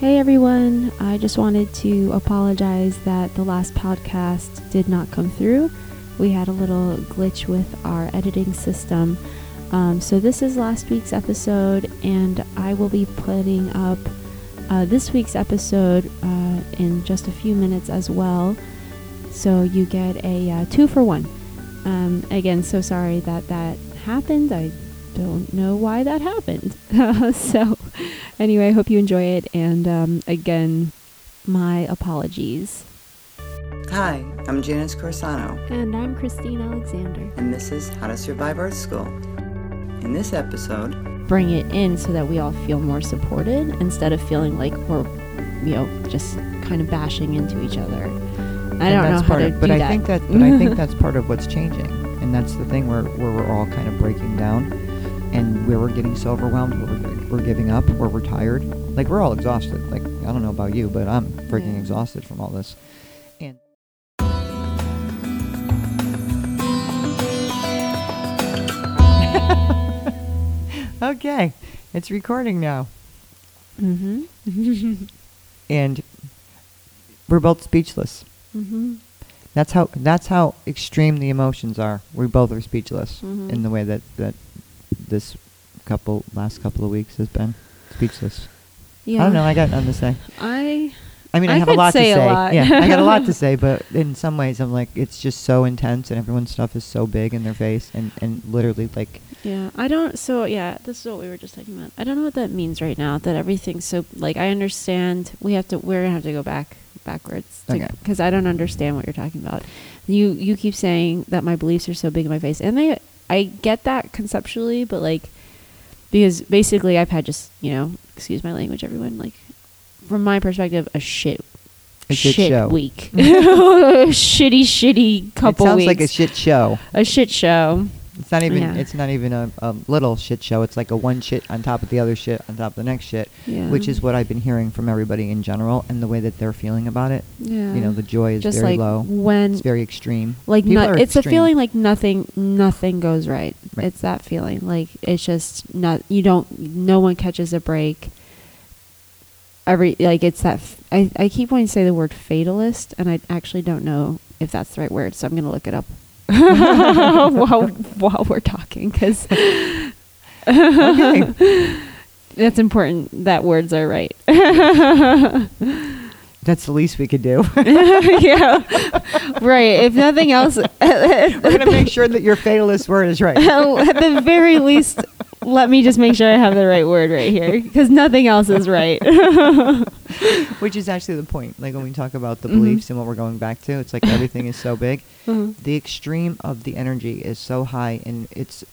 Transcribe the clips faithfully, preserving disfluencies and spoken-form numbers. Hey everyone, I just wanted to apologize that the last podcast did not come through. We had a little glitch with our editing system. Um, so this is last week's episode, and I will be putting up uh, this week's episode uh, in just a few minutes as well. So you get a uh, two for one. Um, again, so sorry that that happened. I don't know why that happened. So anyway, I hope you enjoy it. And um, again, my apologies. Hi, I'm Janice Corsano. And I'm Christine Alexander. And this is How to Survive Earth School. In this episode, bring it in so that we all feel more supported instead of feeling like we're, you know, just kind of bashing into each other. I don't know how to do that. I think that, but I think that's part of what's changing. And that's the thing where, where we're all kind of breaking down and where we're getting so overwhelmed, where we're, we're giving up, where we're tired. Like, we're all exhausted. Like, I don't know about you, but I'm freaking yeah. exhausted from all this. And okay, it's recording now. Mm-hmm. And we're both speechless. Mm-hmm. That's how that's how extreme the emotions are. We both are speechless mm-hmm. in the way that, that this couple last couple of weeks has been speechless. Yeah. I don't know. I got nothing to say. I. I mean, I, I have a lot say to say. Lot. Yeah, I got a lot to say, but in some ways, I'm like, it's just so intense, and everyone's stuff is so big in their face, and, and literally, like. Yeah, I don't. So yeah, this is what we were just talking about. I don't know what that means right now. That everything's so like. I understand. We have to. We're gonna have to go back backwards. Okay. Because I don't understand what you're talking about. You you keep saying that my beliefs are so big in my face, and they I get that conceptually, but like, because basically, I've had just you know, excuse my language, everyone, like. From my perspective, a shit, a shit, shit week. shitty, shitty couple weeks. It sounds weeks. like a shit show. A shit show. It's not even. Yeah. It's not even a, a little shit show. It's like a one shit on top of the other shit on top of the next shit, yeah. which is what I've been hearing from everybody in general and the way that they're feeling about it. Yeah. You know, the joy is just very like low. When it's very extreme. Like no, it's extreme. A feeling like nothing, nothing goes right. right. It's that feeling. Like it's just not. You don't. No one catches a break. Every like it's that f- I, I keep wanting to say the word fatalist, and I actually don't know if that's the right word, so I'm gonna look it up while while we're talking because okay. That's important that words are right. That's the least we could do. Yeah, right. If nothing else, we're gonna make sure that your fatalist word is right. At the very least. Let me just make sure I have the right word right here, because nothing else is right. Which is actually the point. Like when we talk about the mm-hmm. beliefs and what we're going back to, it's like everything is so big. Mm-hmm. The extreme of the energy is so high, and it's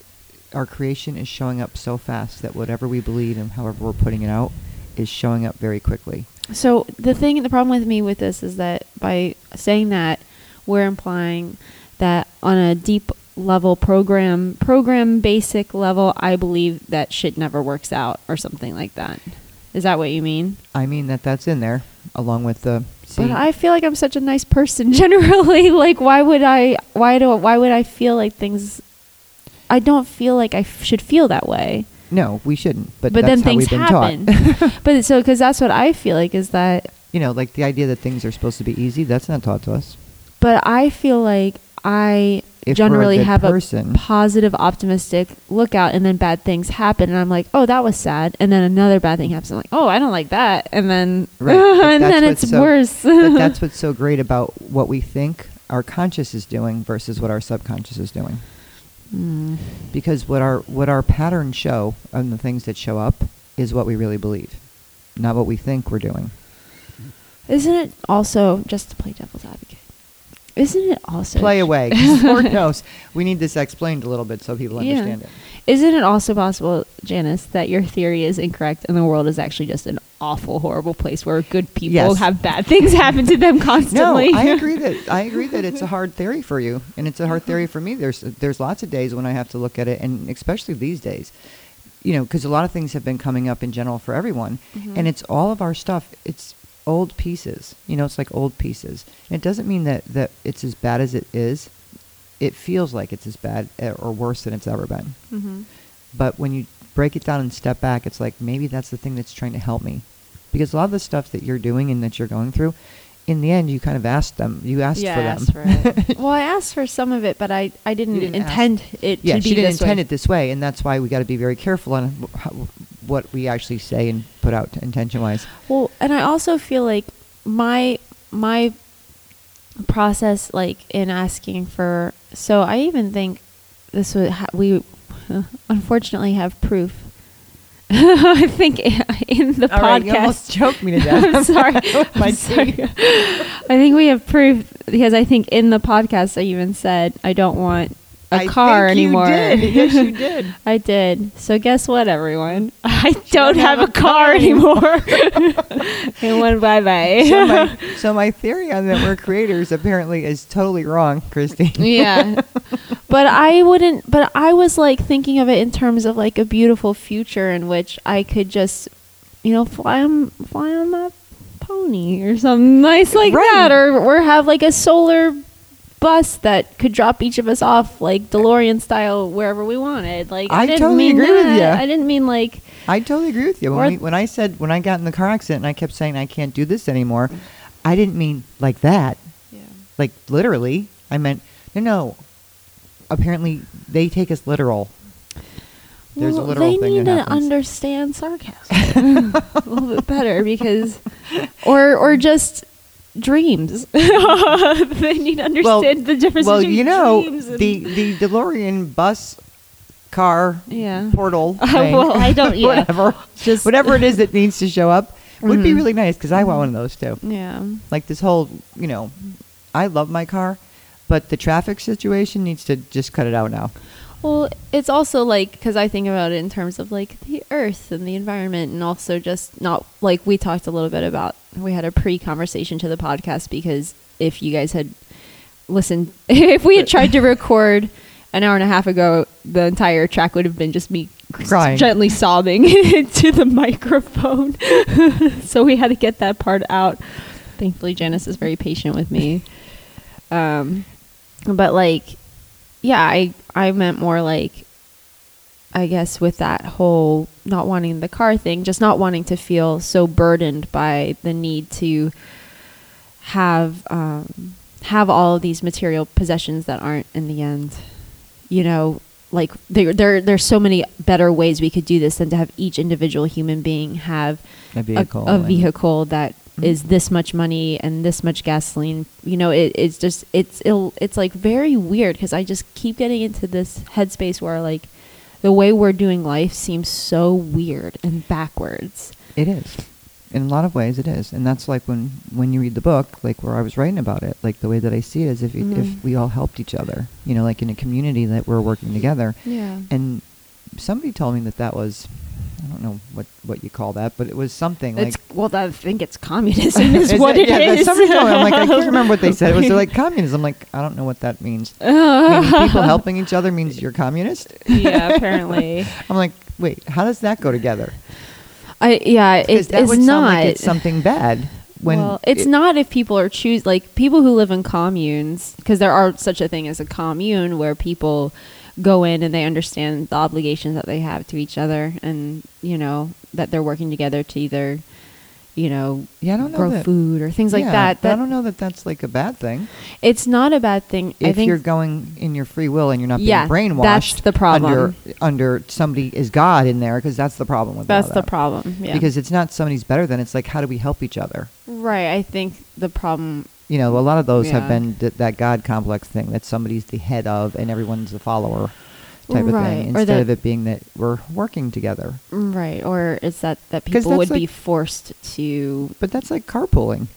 our creation is showing up so fast that whatever we believe and however we're putting it out is showing up very quickly. So the thing, the problem with me with this is that by saying that, we're implying that on a deep level program program basic level I believe that shit never works out or something like that. Is that what you mean? I mean that that's in there along with the see. But I feel like I'm such a nice person generally. Like why would I why do why would I feel like things I don't feel like I f- should feel that way. No, we shouldn't. But, but that's then how things we've been happen. But so because that's what I feel like is that you know like the idea that things are supposed to be easy, that's not taught to us. But I feel like I If generally a have person. a positive, optimistic lookout, and then bad things happen, and I'm like, oh, that was sad, and then another bad thing happens, I'm like, oh, I don't like that, and then right. and then it's so, worse. But that's what's so great about what we think our conscious is doing versus what our subconscious is doing, mm. because what our what our patterns show and the things that show up is what we really believe, not what we think we're doing. Isn't it also just to play devil's advocate? Isn't it also... Play away. Lord knows. We need this explained a little bit so people yeah. understand it. Isn't it also possible, Janice, that your theory is incorrect and the world is actually just an awful, horrible place where good people yes. have bad things happen to them constantly? No, I agree that I agree that it's a hard theory for you, and it's a hard theory for me. There's there's lots of days when I have to look at it, and especially these days, you know, because a lot of things have been coming up in general for everyone, mm-hmm. and it's all of our stuff. It's... old pieces, you know, it's like old pieces. And it doesn't mean that, that it's as bad as it is. It feels like it's as bad or worse than it's ever been. Mm-hmm. But when you break it down and step back, it's like maybe that's the thing that's trying to help me. Because a lot of the stuff that you're doing and that you're going through, in the end, you kind of asked them. You asked yeah, for them. Asked for it. Well, I asked for some of it, but I, I didn't, didn't intend ask. it yeah, to be this way. Yeah, she didn't intend way. it this way, and that's why we got to be very careful on how, what we actually say and put out intention-wise. Well, and I also feel like my my process, like, in asking for... So I even think this would... Ha- we unfortunately have proof. I think in the All podcast... Right, you almost choked me to death. I'm sorry. I'm sorry. I think we have proof, because I think in the podcast I even said, I don't want a I car think anymore. You did. Yes, you did. I did. So guess what, everyone? I don't, don't have, have a car, car anymore. And one bye-bye. So my, so my theory on that we're creators apparently is totally wrong, Christine. Yeah. But I wouldn't, but I was like thinking of it in terms of like a beautiful future in which I could just, you know, fly on, fly on my pony or something nice like right. that. Or, or have like a solar bus that could drop each of us off like DeLorean style wherever we wanted. Like I, I didn't totally mean agree that. with you. I didn't mean like. I totally agree with you. When, we, when I said, when I got in the car accident and I kept saying I can't do this anymore, I didn't mean like that. Yeah. Like literally. I meant, no, no. Apparently, they take us literal. There's well, a literal thing. They need that to understand sarcasm a little bit better, because, or or just dreams. They need to understand well, the difference well, between you know, dreams. Well, you know, the the DeLorean bus, car, yeah. portal. Uh, thing, well, I don't. Yeah. Whatever, just whatever it is that needs to show up mm-hmm. would be really nice, because I want one of those too. Yeah. Like this whole, you know, I love my car. But the traffic situation needs to just cut it out now. Well, it's also like, because I think about it in terms of like the earth and the environment, and also just not like we talked a little bit about, we had a pre-conversation to the podcast, because if you guys had listened, if we had tried to record an hour and a half ago, the entire track would have been just me crying, gently sobbing into the microphone. So we had to get that part out. Thankfully, Janice is very patient with me. Um, but like, yeah, I, I meant more like, I guess with that whole not wanting the car thing, just not wanting to feel so burdened by the need to have, um, have all of these material possessions that aren't in the end, you know, like there, there, there's so many better ways we could do this than to have each individual human being have a vehicle, a, a vehicle that is this much money and this much gasoline. You know, it, it's just, it's it'll, it's like very weird, because I just keep getting into this headspace where like the way we're doing life seems so weird and backwards. It is. In a lot of ways it is. And that's like when, when you read the book, like where I was writing about it, like the way that I see it is if, mm-hmm. if we all helped each other, you know, like in a community that we're working together. Yeah. And somebody told me that that was... I don't know what, what you call that, but it was something it's, like... Well, I think it's communism is, is what it, it yeah, is. Somebody told me, I'm like, I can't remember what they said. It was like communism. I'm like, I don't know what that means. I mean, people helping each other means you're communist? Yeah, apparently. I'm like, wait, how does that go together? I Yeah, it, it's not... Because that would sound like it's something bad. When well, it's it, not if people are choose... Like, people who live in communes, because there are such a thing as a commune where people... go in and they understand the obligations that they have to each other, and you know that they're working together to either, you know, yeah, I don't grow know that, food or things yeah, like that, that. I don't know that that's like a bad thing. It's not a bad thing if I think you're going in your free will and you're not yeah, being brainwashed. That's the problem. Under, under somebody is God in there, because that's the problem with that's all that. the problem. Yeah, because it's not somebody's better than it's like how do we help each other? Right. I think the problem. You know, a lot of those yeah. have been th- that God complex thing that somebody's the head of and everyone's the follower type right. of thing, instead that, of it being that we're working together. Right. Or it's that, that people would like, be forced to... But that's like carpooling.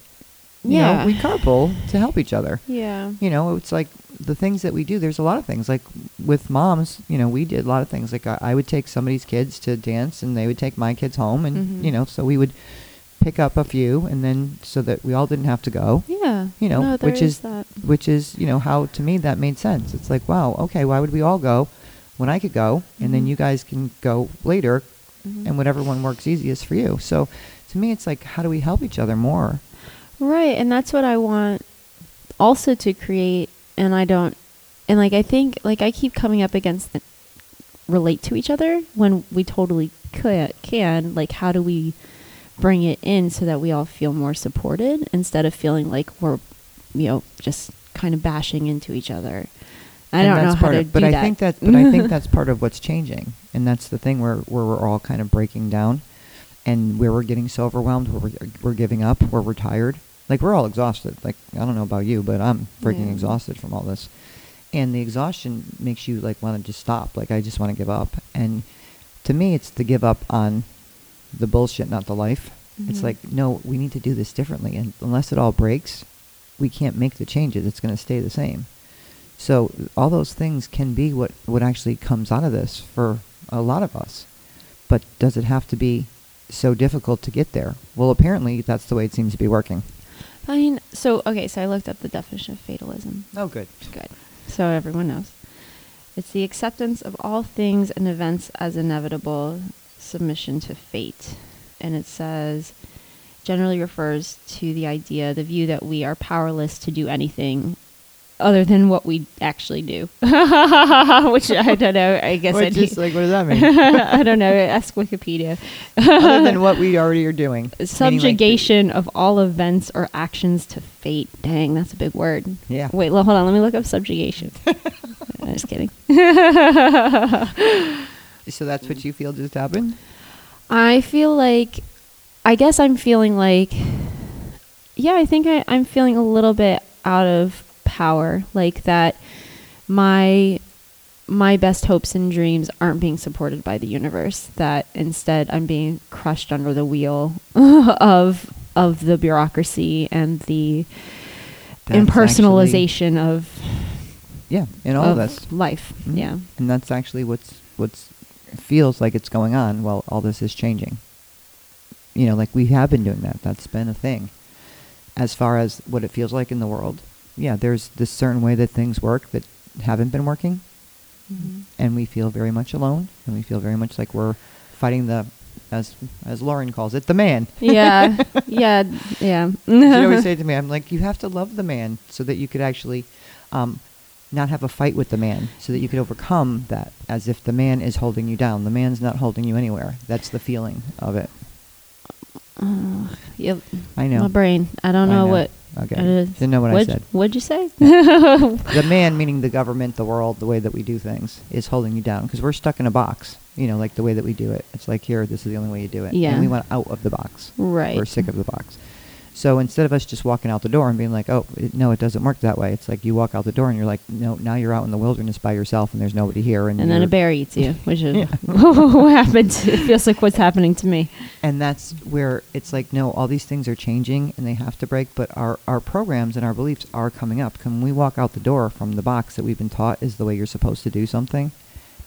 You yeah. know, we carpool to help each other. Yeah. You know, it's like the things that we do, there's a lot of things. Like with moms, you know, we did a lot of things. Like I, I would take somebody's kids to dance and they would take my kids home and, mm-hmm. you know, so we would... pick up a few and then so that we all didn't have to go. Yeah. You know, no, which is, is that. which is, you know, how to me that made sense. It's like, wow, okay, why would we all go when I could go mm-hmm. and then you guys can go later mm-hmm. and whatever one works easiest for you. So to me it's like, how do we help each other more? Right. And that's what I want also to create. And I don't, and like, I think like I keep coming up against the relate to each other when we totally could, can, like how do we bring it in so that we all feel more supported instead of feeling like we're, you know, just kind of bashing into each other. I and don't know how to of, but do I that. Think that but I think that's part of what's changing, and that's the thing where where we're all kind of breaking down, and where we're getting so overwhelmed, where we're, we're giving up, where we're tired. Like, we're all exhausted. Like, I don't know about you, but I'm freaking yeah. exhausted from all this. And the exhaustion makes you, like, want to just stop. Like, I just want to give up. And to me, it's the give up on the bullshit, not the life. Mm-hmm. It's like, no, we need to do this differently. And unless it all breaks, we can't make the changes. It's going to stay the same. So all those things can be what, what actually comes out of this for a lot of us. But does it have to be so difficult to get there? Well, apparently, that's the way it seems to be working. I mean, so, okay, so I looked up the definition of fatalism. Oh, good. Good. So everyone knows. It's the acceptance of all things and events as inevitable, submission to fate. And it says, generally refers to the idea, the view that we are powerless to do anything other than what we actually do. Which I don't know. I guess I just like, what does that mean? I don't know. Ask Wikipedia. Other than what we already are doing. Subjugation like of all events or actions to fate. Dang, that's a big word. Yeah. Wait, hold on. Let me look up subjugation. I'm just kidding. So that's what you feel just happened? I feel like, I guess I'm feeling like, yeah, I think I, I'm feeling a little bit out of power, like that my my best hopes and dreams aren't being supported by the universe, that instead I'm being crushed under the wheel of of the bureaucracy and the that's impersonalization actually, of yeah in all of this life. Mm-hmm. Yeah, and that's actually what's what's feels like it's going on while all this is changing, you know, like we have been doing that. That's been a thing as far as what it feels like in the world. Yeah, there's this certain way that things work that haven't been working. Mm-hmm. And we feel very much alone, and we feel very much like we're fighting the, as as Lauren calls it, the man. Yeah, yeah, yeah. She always say to me, I'm like, you have to love the man so that you could actually um, not have a fight with the man, so that you could overcome that, as if the man is holding you down. The man's not holding you anywhere. That's the feeling of it. Uh, yep. I know. My brain. I don't I know, know what. Okay. Uh, Didn't know what I said. What'd you say? The man, meaning the government, the world, the way that we do things, is holding you down because we're stuck in a box. You know, like the way that we do it. It's like, here, this is the only way you do it. Yeah. And we want out of the box. Right. We're sick of the box. So instead of us just walking out the door and being like, oh, it, no, it doesn't work that way. It's like you walk out the door and you're like, no, now you're out in the wilderness by yourself and there's nobody here. And, and then a bear eats you, which is what happened. It feels like what's happening to me. And that's where it's like, no, all these things are changing and they have to break. But our, our programs and our beliefs are coming up. Can we walk out the door from the box that we've been taught is the way you're supposed to do something?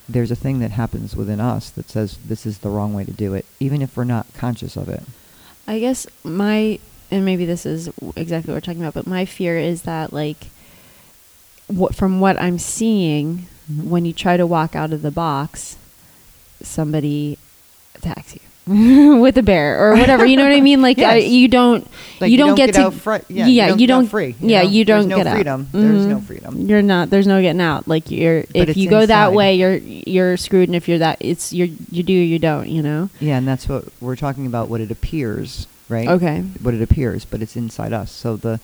There's a thing that happens within us that says this is the wrong way to do it, even if we're not conscious of it. I guess my... and maybe this is exactly what we're talking about, but my fear is that, like, what from what I'm seeing, mm-hmm. when you try to walk out of the box, somebody attacks you with a bear or whatever. You know what I mean? Like, yes. I, you don't, like you, you don't, don't get, get to, out fr- yeah, yeah, you don't, you don't free. You yeah, know? You don't no get freedom. Out. There's mm-hmm. no freedom. You're not. There's no getting out. Like, you're but if you go inside. That way, you're you're screwed. And if you're that, it's you you do, you don't. You know. Yeah, and that's what we're talking about. What it appears. Right? Okay. What it appears, but it's inside us. So the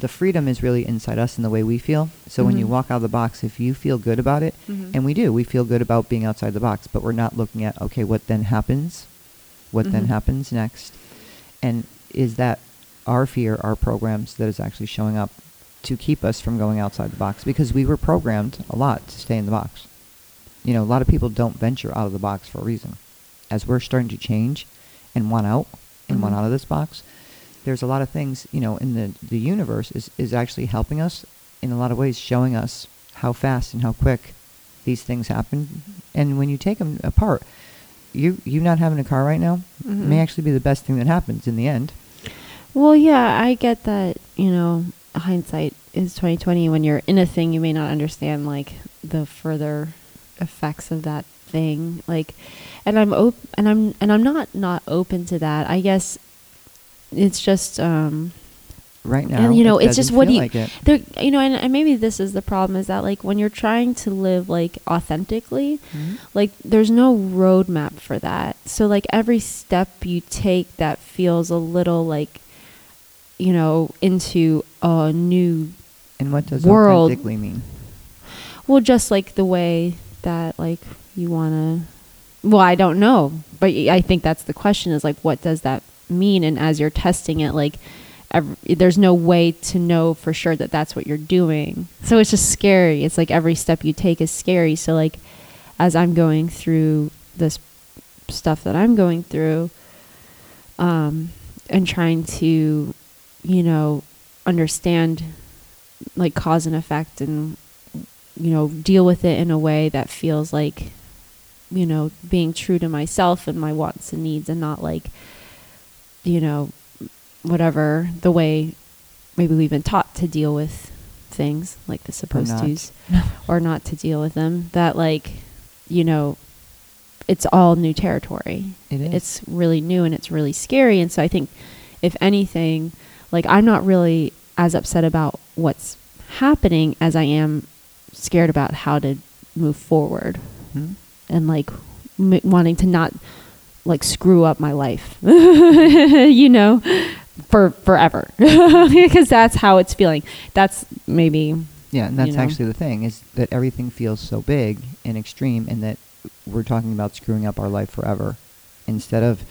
the freedom is really inside us in the way we feel. So mm-hmm. when you walk out of the box, if you feel good about it, mm-hmm. and we do, we feel good about being outside the box, but we're not looking at, okay, what then happens? What mm-hmm. then happens next? And is that our fear, our programs that is actually showing up to keep us from going outside the box? Because we were programmed a lot to stay in the box. You know, a lot of people don't venture out of the box for a reason. As we're starting to change and want out, and mm-hmm. one out of this box, there's a lot of things, you know, in the, the universe is, is actually helping us in a lot of ways, showing us how fast and how quick these things happen. And when you take them apart, you you not having a car right now mm-hmm. may actually be the best thing that happens in the end. Well, yeah, I get that, you know, hindsight is twenty twenty. When you're in a thing, you may not understand, like, the further effects of that thing, like, and I'm op- and I'm and I'm not not open to that. I guess it's just um right now. And you know, it it's just what do you, like it. you know, and, and maybe this is the problem, is that like when you're trying to live like authentically, mm-hmm. like there's no roadmap for that. So like every step you take that feels a little like, you know, into a new and what does world. authentically mean? Well, just like the way that like you want to, well, I don't know, but I think that's the question, is like, what does that mean? And as you're testing it, like, Every, there's no way to know for sure that that's what you're doing. So it's just scary. It's like every step you take is scary. So like as I'm going through this stuff that I'm going through, um, and trying to, you know, understand like cause and effect and, you know, deal with it in a way that feels like, you know, being true to myself and my wants and needs, and not like, you know, whatever, the way maybe we've been taught to deal with things, like the supposed to's, or not to deal with them, that like, you know, it's all new territory. It is. It's really new and it's really scary. And so I think if anything, like I'm not really as upset about what's happening as I am scared about how to move forward, mm-hmm. and like m- wanting to not like screw up my life, you know, for forever, because that's how it's feeling. That's maybe. Yeah. And that's you know. actually the thing, is that everything feels so big and extreme, and that we're talking about screwing up our life forever, instead of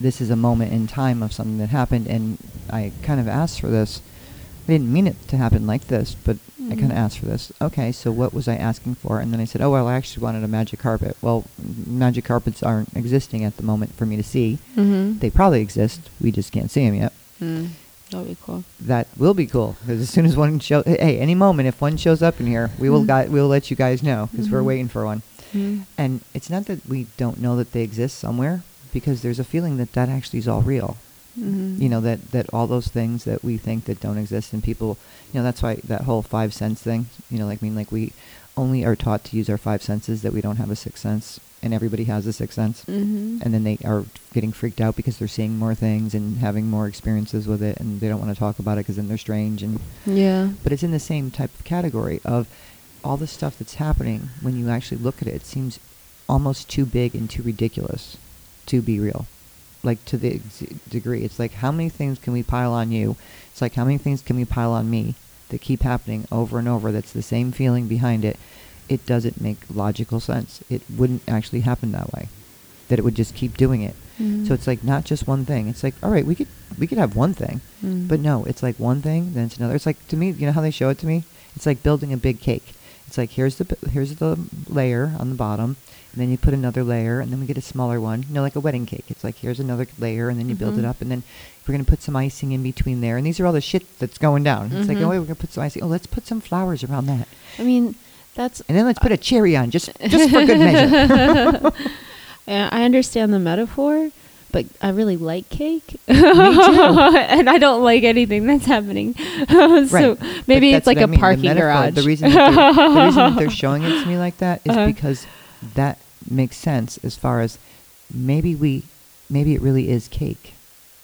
this is a moment in time of something that happened. And I kind of asked for this. I didn't mean it to happen like this, but mm. I kind of asked for this. Okay, so what was I asking for? And then I said, oh, well, I actually wanted a magic carpet. Well, magic carpets aren't existing at the moment for me to see. Mm-hmm. They probably exist. We just can't see them yet. Mm. That'll be cool. That will be cool, because as soon as one shows, hey, any moment, if one shows up in here, we will got, we'll let you guys know, because mm-hmm. we're waiting for one. Mm. And it's not that we don't know that they exist somewhere, because there's a feeling that that actually is all real. Mm-hmm. You know, that, that all those things that we think that don't exist, and people, you know, that's why that whole five sense thing, you know, like, I mean, like we only are taught to use our five senses, that we don't have a sixth sense, and everybody has a sixth sense. Mm-hmm. And then they are getting freaked out because they're seeing more things and having more experiences with it, and they don't want to talk about it because then they're strange. And yeah. But it's in the same type of category of all the stuff that's happening. When you actually look at it, it seems almost too big and too ridiculous to be real. Like, to the ex- degree, it's like, how many things can we pile on you? It's like, how many things can we pile on me that keep happening over and over? That's the same feeling behind it. It doesn't make logical sense. It wouldn't actually happen that way, that it would just keep doing it. Mm-hmm. So it's like not just one thing. It's like, all right, we could we could have one thing, mm-hmm. but no, it's like one thing, then it's another. It's like, to me, you know how they show it to me? It's like building a big cake. It's like, here's the b- here's the layer on the bottom. And then you put another layer, and then we get a smaller one. You know, like a wedding cake. It's like, here's another layer, and then you mm-hmm. build it up, and then we're going to put some icing in between there. And these are all the shit that's going down. Mm-hmm. It's like, oh, wait, we're going to put some icing. Oh, let's put some flowers around that. I mean, that's... And then let's put a cherry on, just, just for good measure. Yeah, I understand the metaphor, but I really like cake. Me too. And I don't like anything that's happening. So right. maybe it's like a I mean. parking the metaphor, garage. The reason, that the reason that they're showing it to me like that is uh-huh. because... that makes sense, as far as maybe we maybe it really is cake,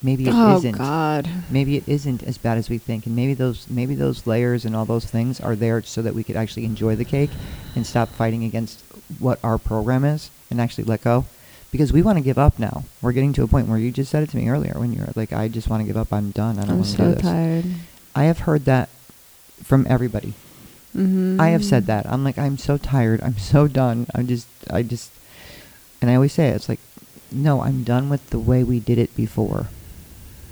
maybe it oh isn't God. maybe it isn't as bad as we think, and maybe those maybe those layers and all those things are there so that we could actually enjoy the cake and stop fighting against what our program is and actually let go, because we want to give up. Now we're getting to a point where, you just said it to me earlier, when you're like, I just want to give up, I'm done, I don't want to do this. I'm so tired. I have heard that from everybody. Mm-hmm. I have said that. I'm like, I'm so tired. I'm so done. I'm just, I just, and I always say it, it's like, no, I'm done with the way we did it before.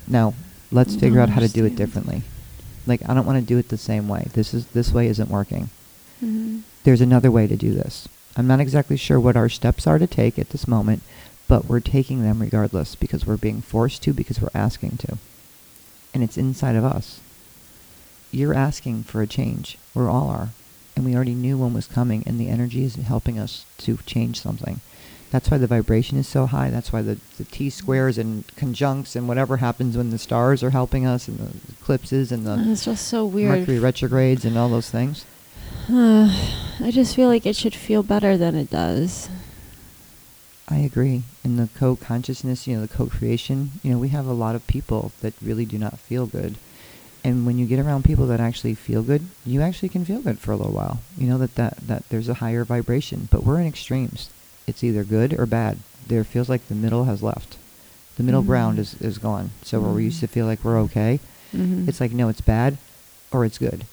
Now, let's I figure out understand. how to do it differently. Like, I don't want to do it the same way. This is, this way isn't working. Mm-hmm. There's another way to do this. I'm not exactly sure what our steps are to take at this moment, but we're taking them regardless, because we're being forced to, because we're asking to. And it's inside of us. You're asking for a change. We all are. And we already knew one was coming, and the energy is helping us to change something. That's why the vibration is so high. That's why the, the T-squares and conjuncts and whatever happens when the stars are helping us, and the eclipses and the and it's just so weird. Mercury retrogrades and all those things. Uh, I just feel like it should feel better than it does. I agree. And the co-consciousness, you know, the co-creation, you know, we have a lot of people that really do not feel good. And when you get around people that actually feel good, you actually can feel good for a little while. You know that, that, that there's a higher vibration. But we're in extremes. It's either good or bad. There feels like the middle has left. The middle mm-hmm. ground is, is gone. So mm-hmm. where we used to feel like we're okay, mm-hmm. it's like, no, it's bad or it's good.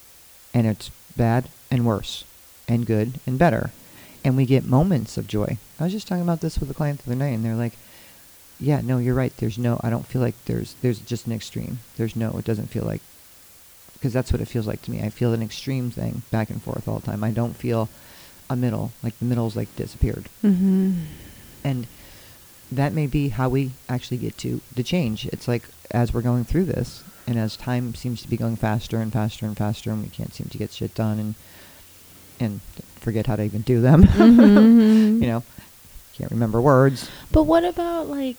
And it's bad and worse and good and better. And we get moments of joy. I was just talking about this with a client the other night, and they're like, yeah, no, you're right. There's no, I don't feel like there's, there's just an extreme. There's no, it doesn't feel like, because that's what it feels like to me. I feel an extreme thing back and forth all the time. I don't feel a middle, like the middle's like disappeared. Mm-hmm. And that may be how we actually get to the change. It's like, as we're going through this, and as time seems to be going faster and faster and faster, and we can't seem to get shit done and, and forget how to even do them, mm-hmm. you know, can't remember words. But what about like,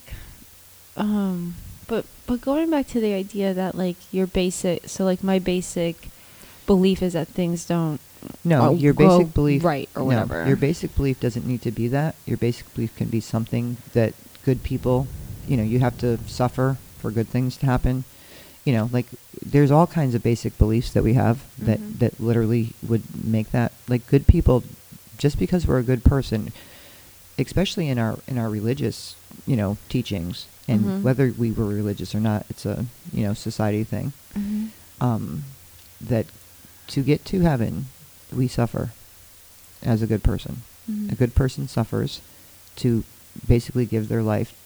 um, but, but going back to the idea that like your basic, so like my basic belief is that things don't. No, your basic belief. Right. Or whatever. No, your basic belief doesn't need to be that. Your basic belief can be something that good people, you know, you have to suffer for good things to happen. You know, like there's all kinds of basic beliefs that we have that, mm-hmm. that literally would make that like good people, just because we're a good person, especially in our, in our religious, you know, teachings, and mm-hmm. whether we were religious or not, it's a, you know, society thing, mm-hmm. um, that to get to heaven, we suffer as a good person. Mm-hmm. A good person suffers to basically give their life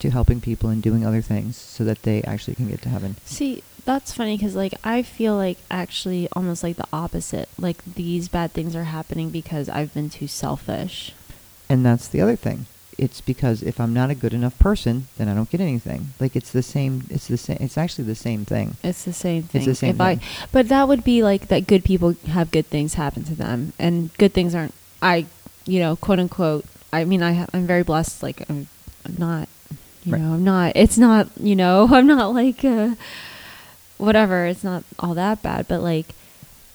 to helping people and doing other things so that they actually can get to heaven. See, that's funny because, like, I feel like actually almost like the opposite. Like, these bad things are happening because I've been too selfish. And that's the other thing. It's because if I'm not a good enough person, then I don't get anything. Like, it's the same. It's the same. It's actually the same thing. It's the same thing. It's the same if thing. I, but that would be like that good people have good things happen to them, and good things aren't. I, you know, quote unquote. I mean, I ha- I'm very blessed. Like, I'm, I'm not. You right. know, I'm not. It's not. You know, I'm not like uh, whatever. It's not all that bad. But like,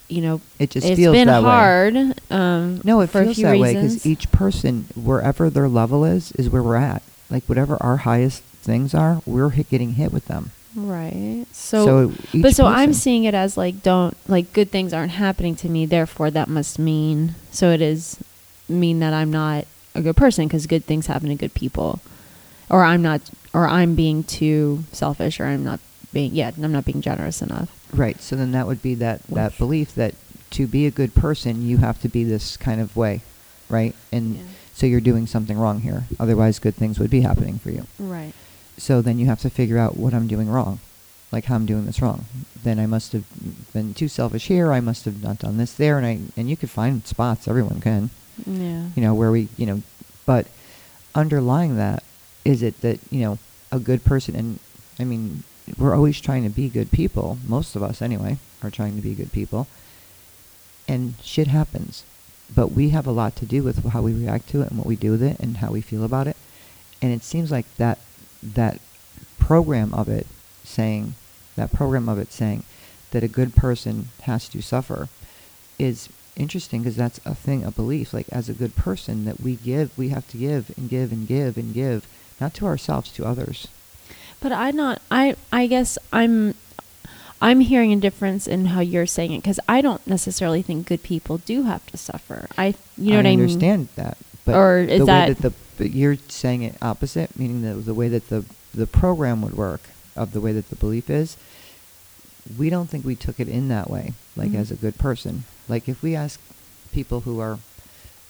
you know, it just it's feels been that hard. Way. Um, no, it for feels a few that reasons. Way because each person, wherever their level is, is where we're at. Like whatever our highest things are, we're hit getting hit with them. Right. So, so each but so person. I'm seeing it as like don't like good things aren't happening to me. Therefore, that must mean so it is mean that I'm not a good person because good things happen to good people, or I'm not, or I'm being too selfish, or I'm not being yeah, I'm not being generous enough. Right. So then that would be that, that belief that to be a good person, you have to be this kind of way. Right. And yeah. so you're doing something wrong here. Otherwise, good things would be happening for you. Right. So then you have to figure out what I'm doing wrong, like how I'm doing this wrong. Then I must have been too selfish here. I must have not done this there. And I, and you could find spots. Everyone can. Yeah. You know, where we, you know, but underlying that, is it that, you know, a good person, and I mean, we're always trying to be good people. Most of us, anyway, are trying to be good people. And shit happens. But we have a lot to do with how we react to it and what we do with it and how we feel about it. And it seems like that that program of it saying, that program of it saying that a good person has to suffer is interesting because that's a thing, a belief. Like as a good person that we give, we have to give and give and give and give, not to ourselves, to others. But I not I I guess I'm I'm hearing a difference in how you're saying it because I don't necessarily think good people do have to suffer. I you know I what I mean. I understand that, but or is the that, way that the but you're saying it opposite, meaning the the way that the the program would work of the way that the belief is. We don't think we took it in that way, like mm-hmm. as a good person. Like if we ask people who are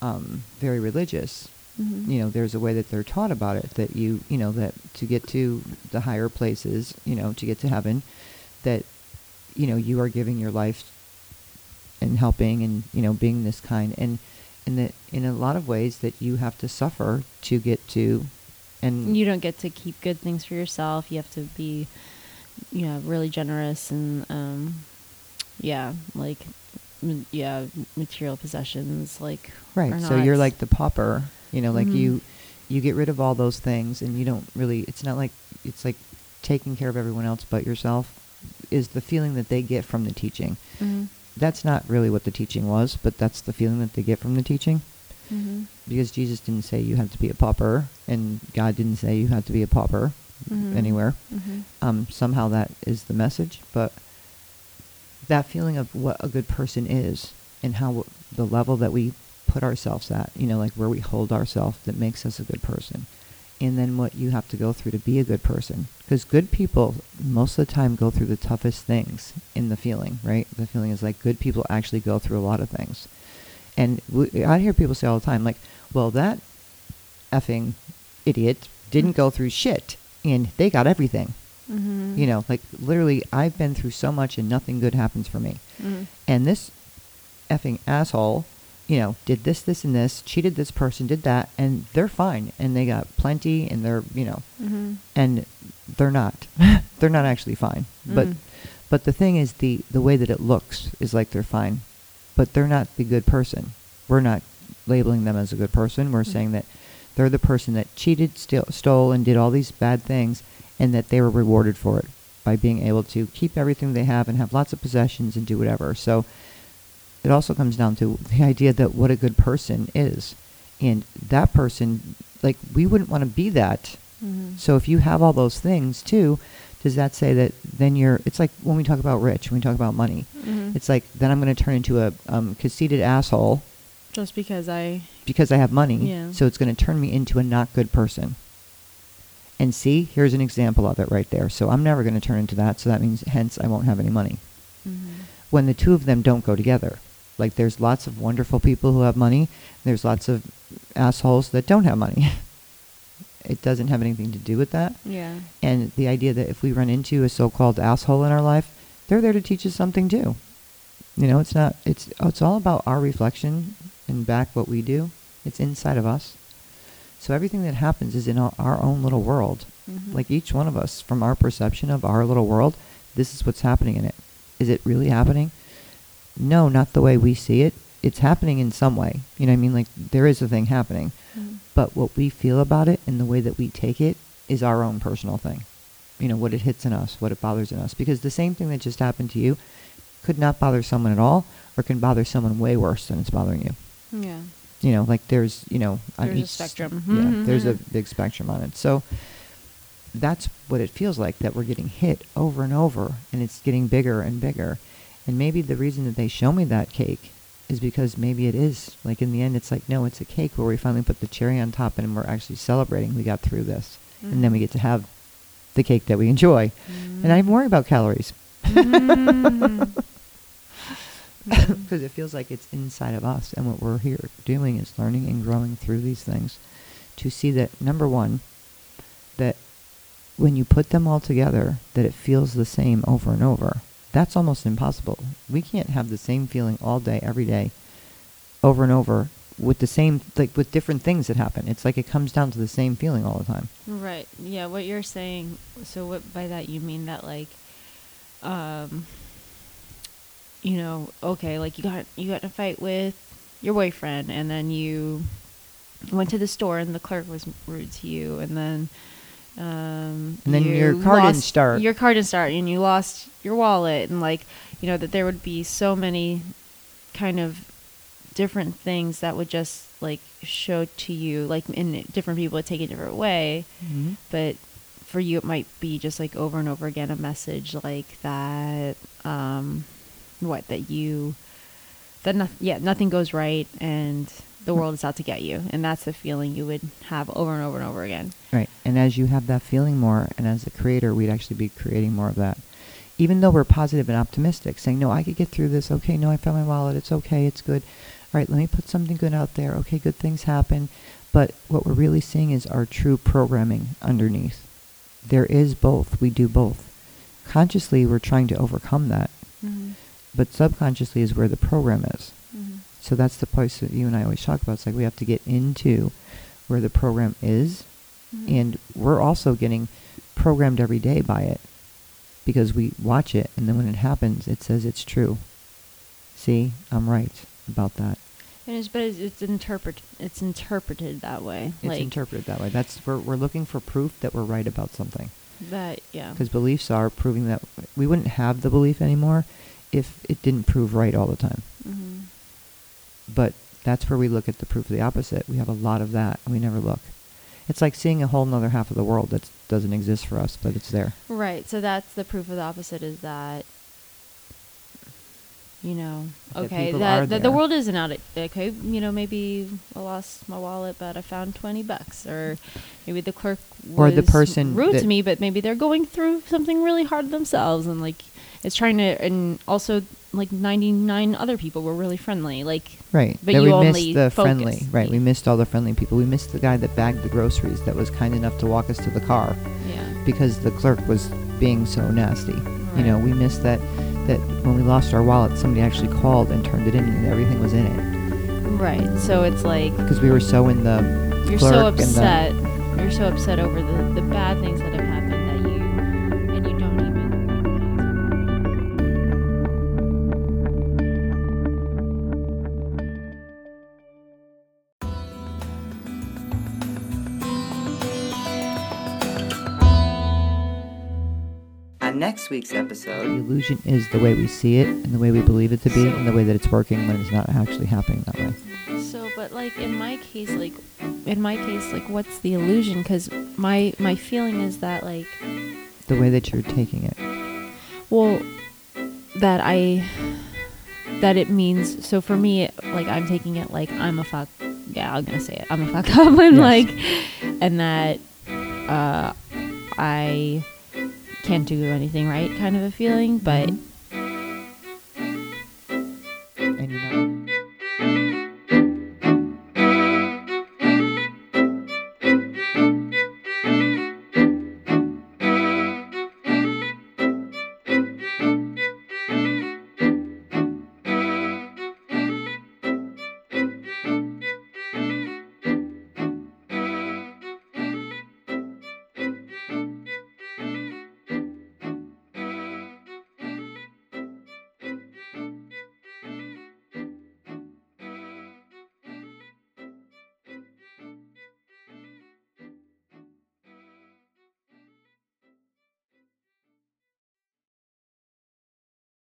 um, very religious. Mm-hmm. You know, there's a way that they're taught about it that you, you know, that to get to the higher places, you know, to get to heaven, that, you know, you are giving your life and helping and, you know, being this kind. And, and that in a lot of ways that you have to suffer to get to. And you don't get to keep good things for yourself. You have to be, you know, really generous and, um, yeah, like, m- yeah, material possessions, like. Right. So you're like the pauper. You know, like mm-hmm. you, you get rid of all those things and you don't really, it's not like, it's like taking care of everyone else but yourself is the feeling that they get from the teaching. Mm-hmm. That's not really what the teaching was, but that's the feeling that they get from the teaching. Mm-hmm. Because Jesus didn't say you had to be a pauper and God didn't say you had to be a pauper mm-hmm. anywhere. Mm-hmm. Um, somehow that is the message, but that feeling of what a good person is and how the level that we put ourselves at, you know, like where we hold ourselves, that makes us a good person. And then what you have to go through to be a good person. Because good people, most of the time, go through the toughest things in the feeling, right? The feeling is like good people actually go through a lot of things. And we, I hear people say all the time, like, well, that effing idiot didn't go through shit, and they got everything. Mm-hmm. You know, like, literally, I've been through so much, and nothing good happens for me. Mm-hmm. And this effing asshole, you know, did this, this, and this, cheated this person, did that, and they're fine, and they got plenty, and they're, you know, mm-hmm. and they're not. They're not actually fine. Mm-hmm. But but the thing is, the, the way that it looks is like they're fine, but they're not the good person. We're not labeling them as a good person. We're mm-hmm. saying that they're the person that cheated, st- stole, and did all these bad things, and that they were rewarded for it by being able to keep everything they have and have lots of possessions and do whatever. So it also comes down to the idea that what a good person is. And that person, like, we wouldn't want to be that. Mm-hmm. So if you have all those things too, does that say that then you're, it's like when we talk about rich, when we talk about money, mm-hmm. it's like, then I'm going to turn into a um, conceited asshole. Just because I. Because I have money. Yeah. So it's going to turn me into a not good person. And see, here's an example of it right there. So I'm never going to turn into that. So that means, hence, I won't have any money. Mm-hmm. When the two of them don't go together. Like, there's lots of wonderful people who have money. There's lots of assholes that don't have money. It doesn't have anything to do with that. Yeah. And the idea that if we run into a so-called asshole in our life, they're there to teach us something too. You know, it's not, it's, it's all about our reflection and back what we do. It's inside of us. So everything that happens is in our own little world. Mm-hmm. Like, each one of us, from our perception of our little world, this is what's happening in it. Is it really happening? No, not the way we see it. It's happening in some way. You know what I mean? Like, there is a thing happening. Mm-hmm. But what we feel about it and the way that we take it is our own personal thing. You know, what it hits in us, what it bothers in us. Because the same thing that just happened to you could not bother someone at all, or can bother someone way worse than it's bothering you. Yeah. You know, like, there's, you know, on there's each a spectrum. Yeah, mm-hmm. There's a big spectrum on it. So that's what it feels like, that we're getting hit over and over, and it's getting bigger and bigger. And maybe the reason that they show me that cake is because maybe it is. Like, in the end, it's like, no, it's a cake where we finally put the cherry on top, and we're actually celebrating we got through this. Mm-hmm. And then we get to have the cake that we enjoy. Mm-hmm. And I even worry about calories. Mm-hmm. Because it feels like it's inside of us. And what we're here doing is learning and growing through these things to see that, number one, that when you put them all together, that it feels the same over and over. That's almost impossible. We can't have the same feeling all day, every day, over and over, with the same, like, with different things that happen. It's like it comes down to the same feeling all the time. Right. Yeah, what you're saying, so what by that you mean that, like, um, you know, okay, like, you got, you got in a fight with your boyfriend, and then you went to the store, and the clerk was rude to you, and then... Um, and then you your car didn't start. Your car didn't start, and you lost your wallet, and, like, you know, that there would be so many kind of different things that would just, like, show to you, like, in different people would take a different way, mm-hmm. but for you it might be just, like, over and over again a message like that, um, what, that you, that no- yeah, nothing goes right, and... the world is out to get you. And that's the feeling you would have over and over and over again. Right. And as you have that feeling more, and as a creator, we'd actually be creating more of that. Even though we're positive and optimistic, saying, no, I could get through this. Okay, no, I found my wallet. It's okay. It's good. All right, let me put something good out there. Okay, good things happen. But what we're really seeing is our true programming underneath. There is both. We do both. Consciously, we're trying to overcome that. Mm-hmm. But subconsciously is where the program is. Mm-hmm. So that's the place that you and I always talk about. It's like we have to get into where the program is. Mm-hmm. And we're also getting programmed every day by it because we watch it. And then when it happens, it says it's true. See, I'm right about that. And it's, but it's, it's, interpret, it's interpreted that way. It's like interpreted that way. That's we're, we're looking for proof that we're right about something. That, yeah. Because beliefs are proving that we wouldn't have the belief anymore if it didn't prove right all the time. Mm-hmm. But that's where we look at the proof of the opposite. We have a lot of that, and we never look. It's like seeing a whole nother half of the world that doesn't exist for us, but it's there. Right. So that's the proof of the opposite, is that you know, okay, that, that, that the world isn't out at, okay, you know, maybe I lost my wallet, but I found twenty bucks, or maybe the clerk was or the person rude to me, but maybe they're going through something really hard themselves, and like it's trying to, and also like ninety-nine other people were really friendly, like right, but that you we only missed the focus. Friendly, right? We missed all the friendly people. We missed the guy that bagged the groceries that was kind enough to walk us to the car, yeah, because the clerk was being so nasty. Right. You know, we missed that. That when we lost our wallet, somebody actually called and turned it in, and everything was in it. Right. So it's like because we were so in the you're clerk so upset. And the you're so upset over the the bad things that have happened that you and you don't even. Next week's episode. The illusion is the way we see it and the way we believe it to be and the way that it's working when it's not actually happening that way. So, but like in my case, like in my case, like what's the illusion? Because my, my feeling is that like... The way that you're taking it. Well, that I... That it means... So for me, like I'm taking it like I'm a fuck... Yeah, I'm going to say it. I'm a fuck goblin. Yes. Like, and that uh, I... can't do anything right kind of a feeling, but... And you know...